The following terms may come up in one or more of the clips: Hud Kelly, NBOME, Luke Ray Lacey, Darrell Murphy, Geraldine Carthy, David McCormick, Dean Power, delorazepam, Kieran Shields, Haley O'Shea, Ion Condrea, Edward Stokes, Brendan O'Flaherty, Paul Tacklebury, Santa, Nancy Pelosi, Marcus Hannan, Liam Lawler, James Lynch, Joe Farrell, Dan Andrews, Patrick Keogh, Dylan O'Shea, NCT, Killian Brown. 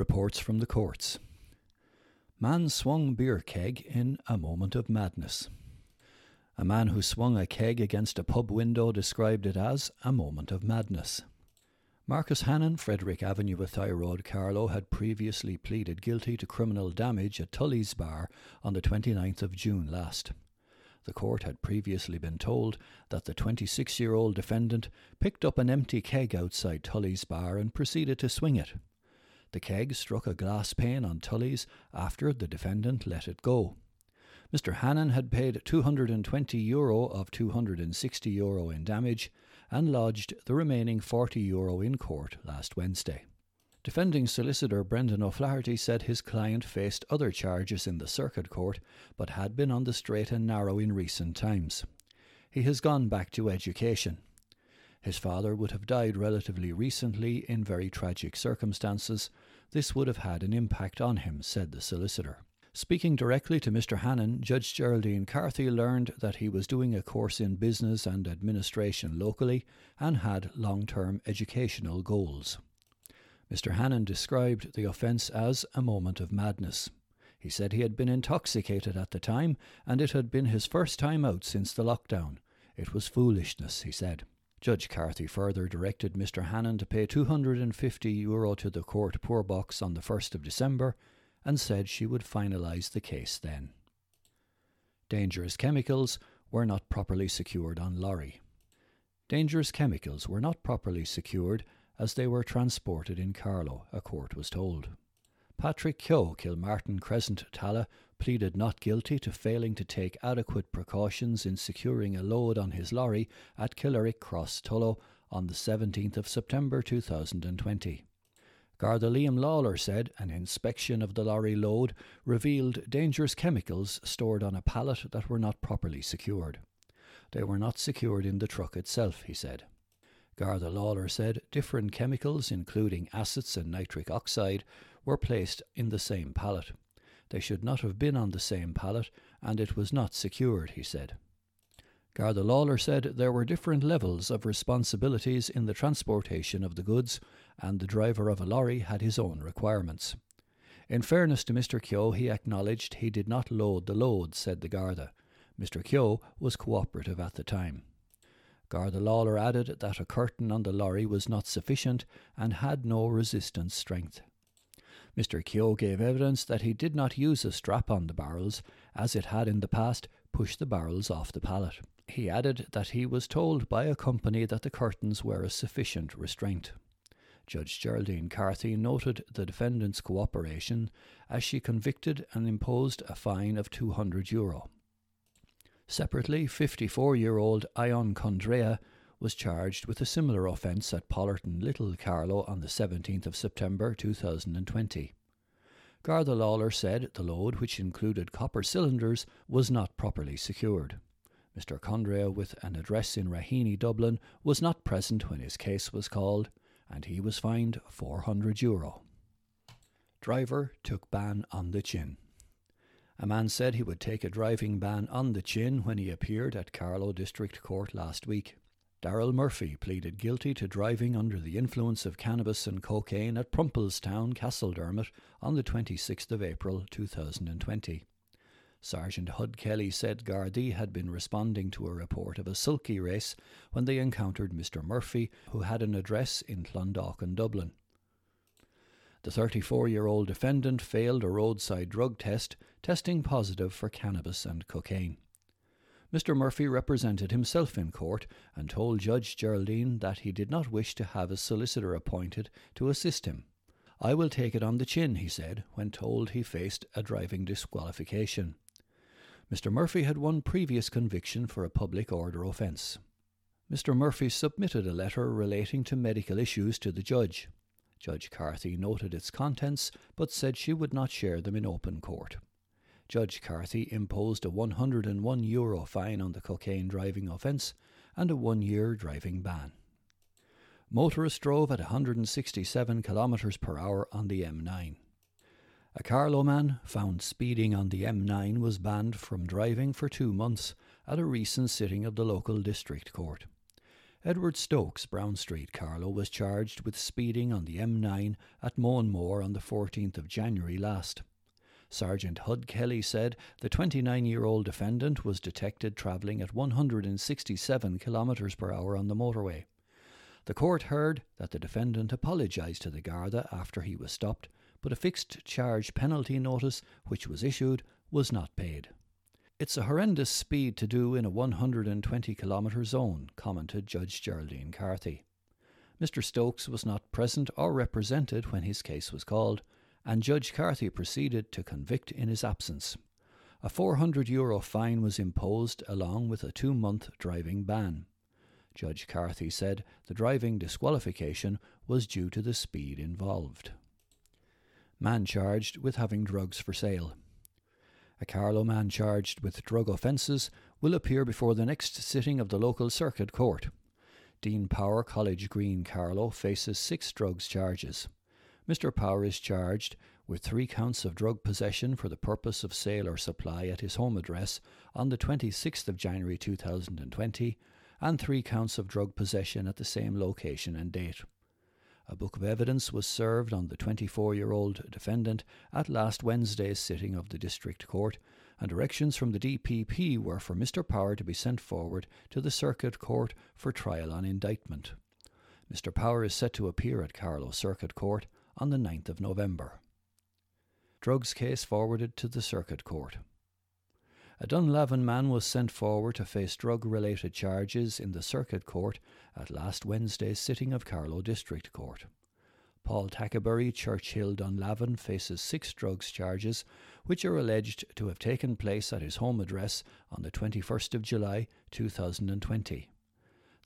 Reports from the courts. Man swung beer keg in a moment of madness. A man who swung a keg against a pub window described it as a moment of madness. Marcus Hannan, Frederick Avenue, Athy Road, Carlow, had previously pleaded guilty to criminal damage at Tully's Bar on the 29th of June last. The court had previously been told that the 26-year-old defendant picked up an empty keg outside Tully's Bar and proceeded to swing it. The keg struck a glass pane on Tully's after the defendant let it go. Mr. Hannan had paid €220 of €260 in damage and lodged the remaining €40 in court last Wednesday. Defending solicitor Brendan O'Flaherty said his client faced other charges in the circuit court but had been on the straight and narrow in recent times. He has gone back to education. His father would have died relatively recently in very tragic circumstances. This would have had an impact on him, said the solicitor. Speaking directly to Mr. Hannan, Judge Geraldine Carthy learned that he was doing a course in business and administration locally and had long-term educational goals. Mr. Hannan described the offence as a moment of madness. He said he had been intoxicated at the time and it had been his first time out since the lockdown. It was foolishness, he said. Judge Carthy further directed Mr. Hannan to pay €250 to the court poor box on the 1st of December and said she would finalise the case then. Dangerous chemicals were not properly secured on lorry. Dangerous chemicals were not properly secured as they were transported in Carlow, a court was told. Patrick Keogh, Kilmartin Crescent, Talla, pleaded not guilty to failing to take adequate precautions in securing a load on his lorry at Killerick Cross, Tullow, on the 17th of September 2020. Garda Liam Lawler said an inspection of the lorry load revealed dangerous chemicals stored on a pallet that were not properly secured. They were not secured in the truck itself, he said. Garda Lawler said different chemicals, including acids and nitric oxide, were placed in the same pallet. They should not have been on the same pallet and it was not secured, he said. Garda Lawler said there were different levels of responsibilities in the transportation of the goods and the driver of a lorry had his own requirements. In fairness to Mr. Keogh, he acknowledged he did not load the load, said the Garda. Mr. Keogh was cooperative at the time. Garda Lawler added that a curtain on the lorry was not sufficient and had no resistance strength. Mr. Keogh gave evidence that he did not use a strap on the barrels, as it had in the past pushed the barrels off the pallet. He added that he was told by a company that the curtains were a sufficient restraint. Judge Geraldine Carthy noted the defendant's cooperation as she convicted and imposed a fine of €200. Separately, 54-year-old Ion Condrea was charged with a similar offence at Pollerton Little Carlow on the 17th of September 2020. Garda Lawler said the load, which included copper cylinders, was not properly secured. Mr. Condrea, with an address in Raheny, Dublin, was not present when his case was called, and he was fined €400. Driver took ban on the chin. A man said he would take a driving ban on the chin when he appeared at Carlow District Court last week. Darrell Murphy pleaded guilty to driving under the influence of cannabis and cocaine at Prumpelstown, Castledermot, on the 26th of April 2020. Sergeant Hud Kelly said Gardaí had been responding to a report of a sulky race when they encountered Mr. Murphy, who had an address in Clondalkin, Dublin. The 34-year-old defendant failed a roadside drug test, testing positive for cannabis and cocaine. Mr. Murphy represented himself in court and told Judge Geraldine that he did not wish to have a solicitor appointed to assist him. "I will take it on the chin," he said, when told he faced a driving disqualification. Mr. Murphy had one previous conviction for a public order offence. Mr. Murphy submitted a letter relating to medical issues to the judge. Judge Carthy noted its contents but said she would not share them in open court. Judge Carthy imposed a €101 fine on the cocaine driving offence and a 1-year driving ban. Motorist drove at 167 km per hour on the M9. A Carlow man found speeding on the M9 was banned from driving for 2 months at a recent sitting of the local district court. Edward Stokes, Brown Street, Carlow, was charged with speeding on the M9 at Moanmore on the 14th of January last. Sergeant Hud Kelly said the 29-year-old defendant was detected travelling at 167 kilometres per hour on the motorway. The court heard that the defendant apologised to the Garda after he was stopped, but a fixed charge penalty notice, which was issued, was not paid. "It's a horrendous speed to do in a 120-kilometre zone," commented Judge Geraldine Carthy. Mr Stokes was not present or represented when his case was called, and Judge Carthy proceeded to convict in his absence. A €400 fine was imposed along with a 2-month driving ban. Judge Carthy said the driving disqualification was due to the speed involved. Man charged with having drugs for sale. A Carlow man charged with drug offences will appear before the next sitting of the local circuit court. Dean Power, College Green, Carlow, faces 6 drugs charges. Mr Power is charged with 3 counts of drug possession for the purpose of sale or supply at his home address on the 26th of January 2020 and 3 counts of drug possession at the same location and date. A book of evidence was served on the 24-year-old defendant at last Wednesday's sitting of the District Court, and directions from the DPP were for Mr Power to be sent forward to the Circuit Court for trial on indictment. Mr Power is set to appear at Carlow Circuit Court on the 9th of November. Drugs case forwarded to the Circuit Court. A Dunlavin man was sent forward to face drug-related charges in the Circuit Court at last Wednesday's sitting of Carlow District Court. Paul Tacklebury, Churchill, Dunlavin, faces 6 drugs charges which are alleged to have taken place at his home address on the 21st of July 2020.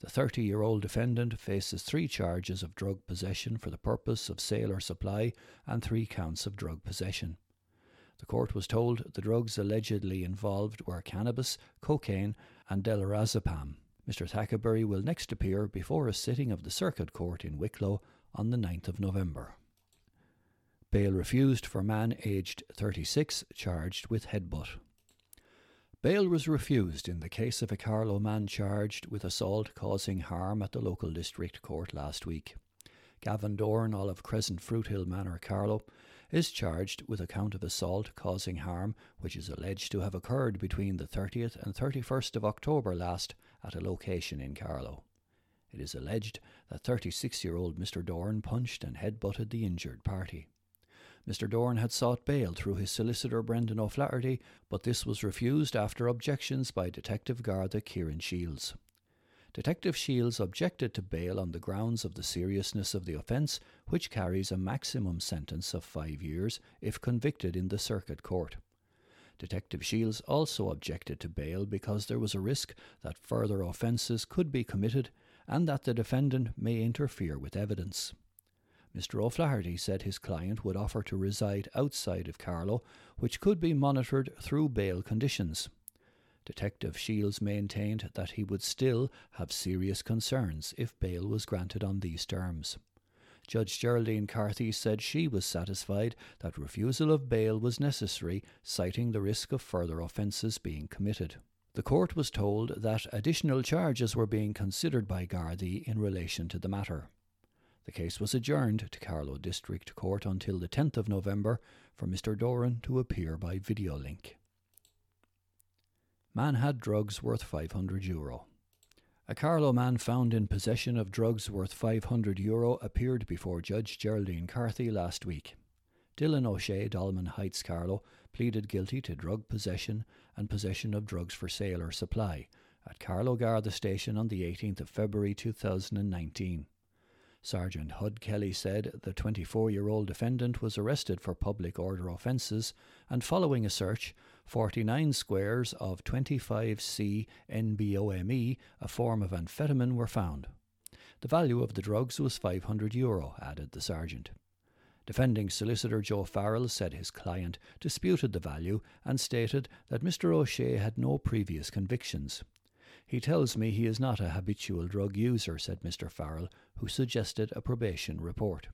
The 30-year-old defendant faces 3 charges of drug possession for the purpose of sale or supply and 3 counts of drug possession. The court was told the drugs allegedly involved were cannabis, cocaine and delorazepam. Mr Tacklebury will next appear before a sitting of the Circuit Court in Wicklow on the 9th of November. Bail refused for man aged 36 charged with headbutt. Bail was refused in the case of a Carlow man charged with assault causing harm at the local district court last week. Gavin Doran, Olive Crescent, Fruithill Manor, Carlow, is charged with a count of assault causing harm which is alleged to have occurred between the 30th and 31st of October last at a location in Carlow. It is alleged that 36-year-old Mr Doran punched and headbutted the injured party. Mr Doran had sought bail through his solicitor Brendan O'Flaherty, but this was refused after objections by Detective Garda Kieran Shields. Detective Shields objected to bail on the grounds of the seriousness of the offence, which carries a maximum sentence of 5 years if convicted in the Circuit Court. Detective Shields also objected to bail because there was a risk that further offences could be committed and that the defendant may interfere with evidence. Mr O'Flaherty said his client would offer to reside outside of Carlow, which could be monitored through bail conditions. Detective Shields maintained that he would still have serious concerns if bail was granted on these terms. Judge Geraldine Carthy said she was satisfied that refusal of bail was necessary, citing the risk of further offences being committed. The court was told that additional charges were being considered by Gardaí in relation to the matter. The case was adjourned to Carlow District Court until the 10th of November for Mr Doran to appear by video link. Man had drugs worth €500. A Carlow man found in possession of drugs worth €500 appeared before Judge Geraldine Carthy last week. Dylan O'Shea, Dalman Heights, Carlow, pleaded guilty to drug possession of drugs for sale or supply at Carlow Garda Station on the 18th of February 2019. Sergeant Hud Kelly said the 24-year-old defendant was arrested for public order offences and, following a search, 49 squares of 25C NBOME, a form of amphetamine, were found. The value of the drugs was €500, added the sergeant. Defending solicitor Joe Farrell said his client disputed the value and stated that Mr O'Shea had no previous convictions. "He tells me he is not a habitual drug user," said Mr Farrell, who suggested a probation report.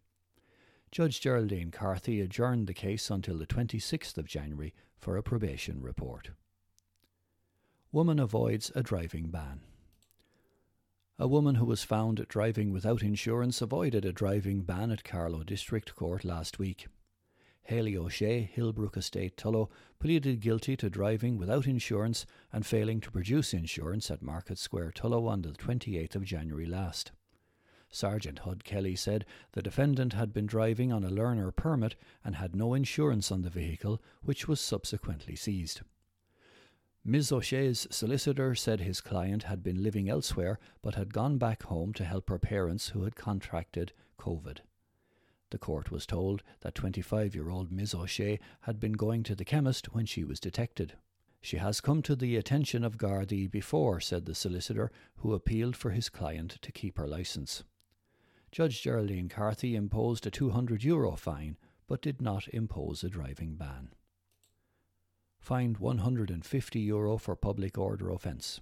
Judge Geraldine Carthy adjourned the case until the 26th of January for a probation report. Woman avoids a driving ban. A woman who was found driving without insurance avoided a driving ban at Carlow District Court last week. Haley O'Shea, Hillbrook Estate, Tullow, pleaded guilty to driving without insurance and failing to produce insurance at Market Square, Tullow on the 28th of January last. Sergeant Hud Kelly said the defendant had been driving on a learner permit and had no insurance on the vehicle, which was subsequently seized. Ms. O'Shea's solicitor said his client had been living elsewhere but had gone back home to help her parents who had contracted COVID. The court was told that 25-year-old Ms. O'Shea had been going to the chemist when she was detected. She has come to the attention of Gardaí before, said the solicitor, who appealed for his client to keep her licence. Judge Geraldine Carthy imposed a €200 fine, but did not impose a driving ban. Fined €150 for public order offence.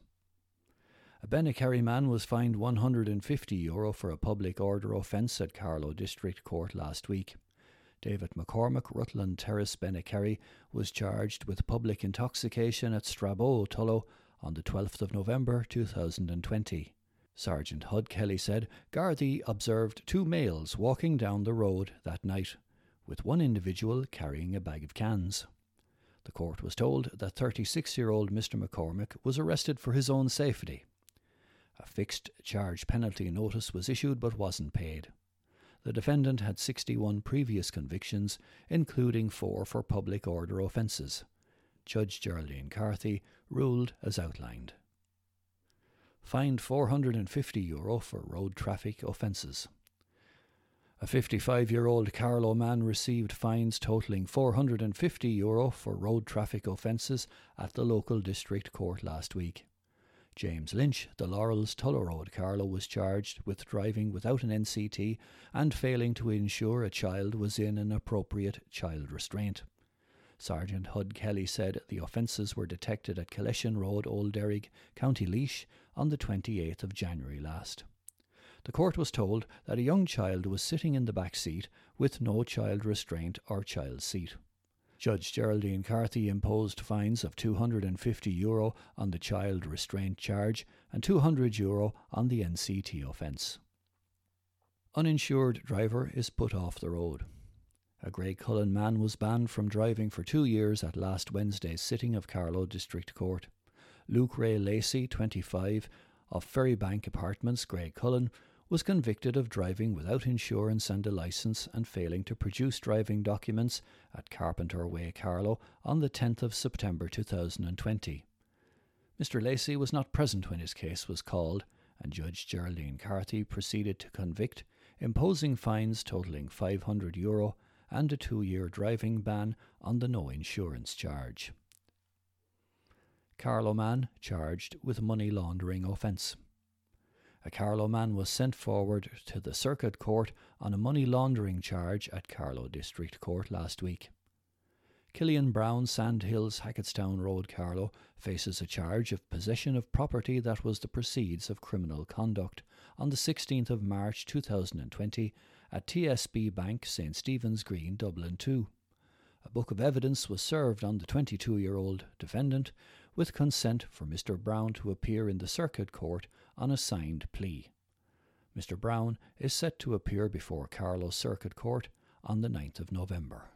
A Bennacherry man was fined €150 for a public order offence at Carlow District Court last week. David McCormick, Rutland Terrace, Bennacherry, was charged with public intoxication at Straboe, Tullow, on the 12th of November 2020. Sergeant Hud Kelly said Gardaí observed two males walking down the road that night, with one individual carrying a bag of cans. The court was told that 36-year-old Mr. McCormick was arrested for his own safety. A fixed charge penalty notice was issued but wasn't paid. The defendant had 61 previous convictions, including 4 for public order offences. Judge Geraldine Carthy ruled as outlined. Fined €450 for road traffic offences. A 55-year-old Carlow man received fines totaling €450 for road traffic offences at the local district court last week. James Lynch, The Laurels, Tullow Road, Carlow, was charged with driving without an NCT and failing to ensure a child was in an appropriate child restraint. Sergeant Hud Kelly said the offences were detected at Killian Road, Old Derrig, County Laois, on the 28th of January last. The court was told that a young child was sitting in the back seat with no child restraint or child seat. Judge Geraldine Carthy imposed fines of €250 on the child restraint charge and €200 on the NCT offence. Uninsured driver is put off the road. A Grey Cullen man was banned from driving for 2 years at last Wednesday's sitting of Carlow District Court. Luke Ray Lacey, 25, of Ferrybank Apartments, Grey Cullen, was convicted of driving without insurance and a licence and failing to produce driving documents at Carpenter Way, Carlow, on the 10th of September 2020. Mr. Lacey was not present when his case was called, and Judge Geraldine Carthy proceeded to convict, imposing fines totaling €500 and a 2-year driving ban on the no insurance charge. Carlow man charged with money laundering offence. A Carlow man was sent forward to the Circuit Court on a money laundering charge at Carlow District Court last week. Killian Brown, Sandhills, Hacketstown Road, Carlow, faces a charge of possession of property that was the proceeds of criminal conduct on the 16th of March 2020 at TSB Bank, St. Stephen's Green, Dublin 2. A book of evidence was served on the 22-year-old defendant with consent for Mr. Brown to appear in the Circuit Court on a signed plea. Mr. Brown is set to appear before Carlow Circuit Court on the 9th of November.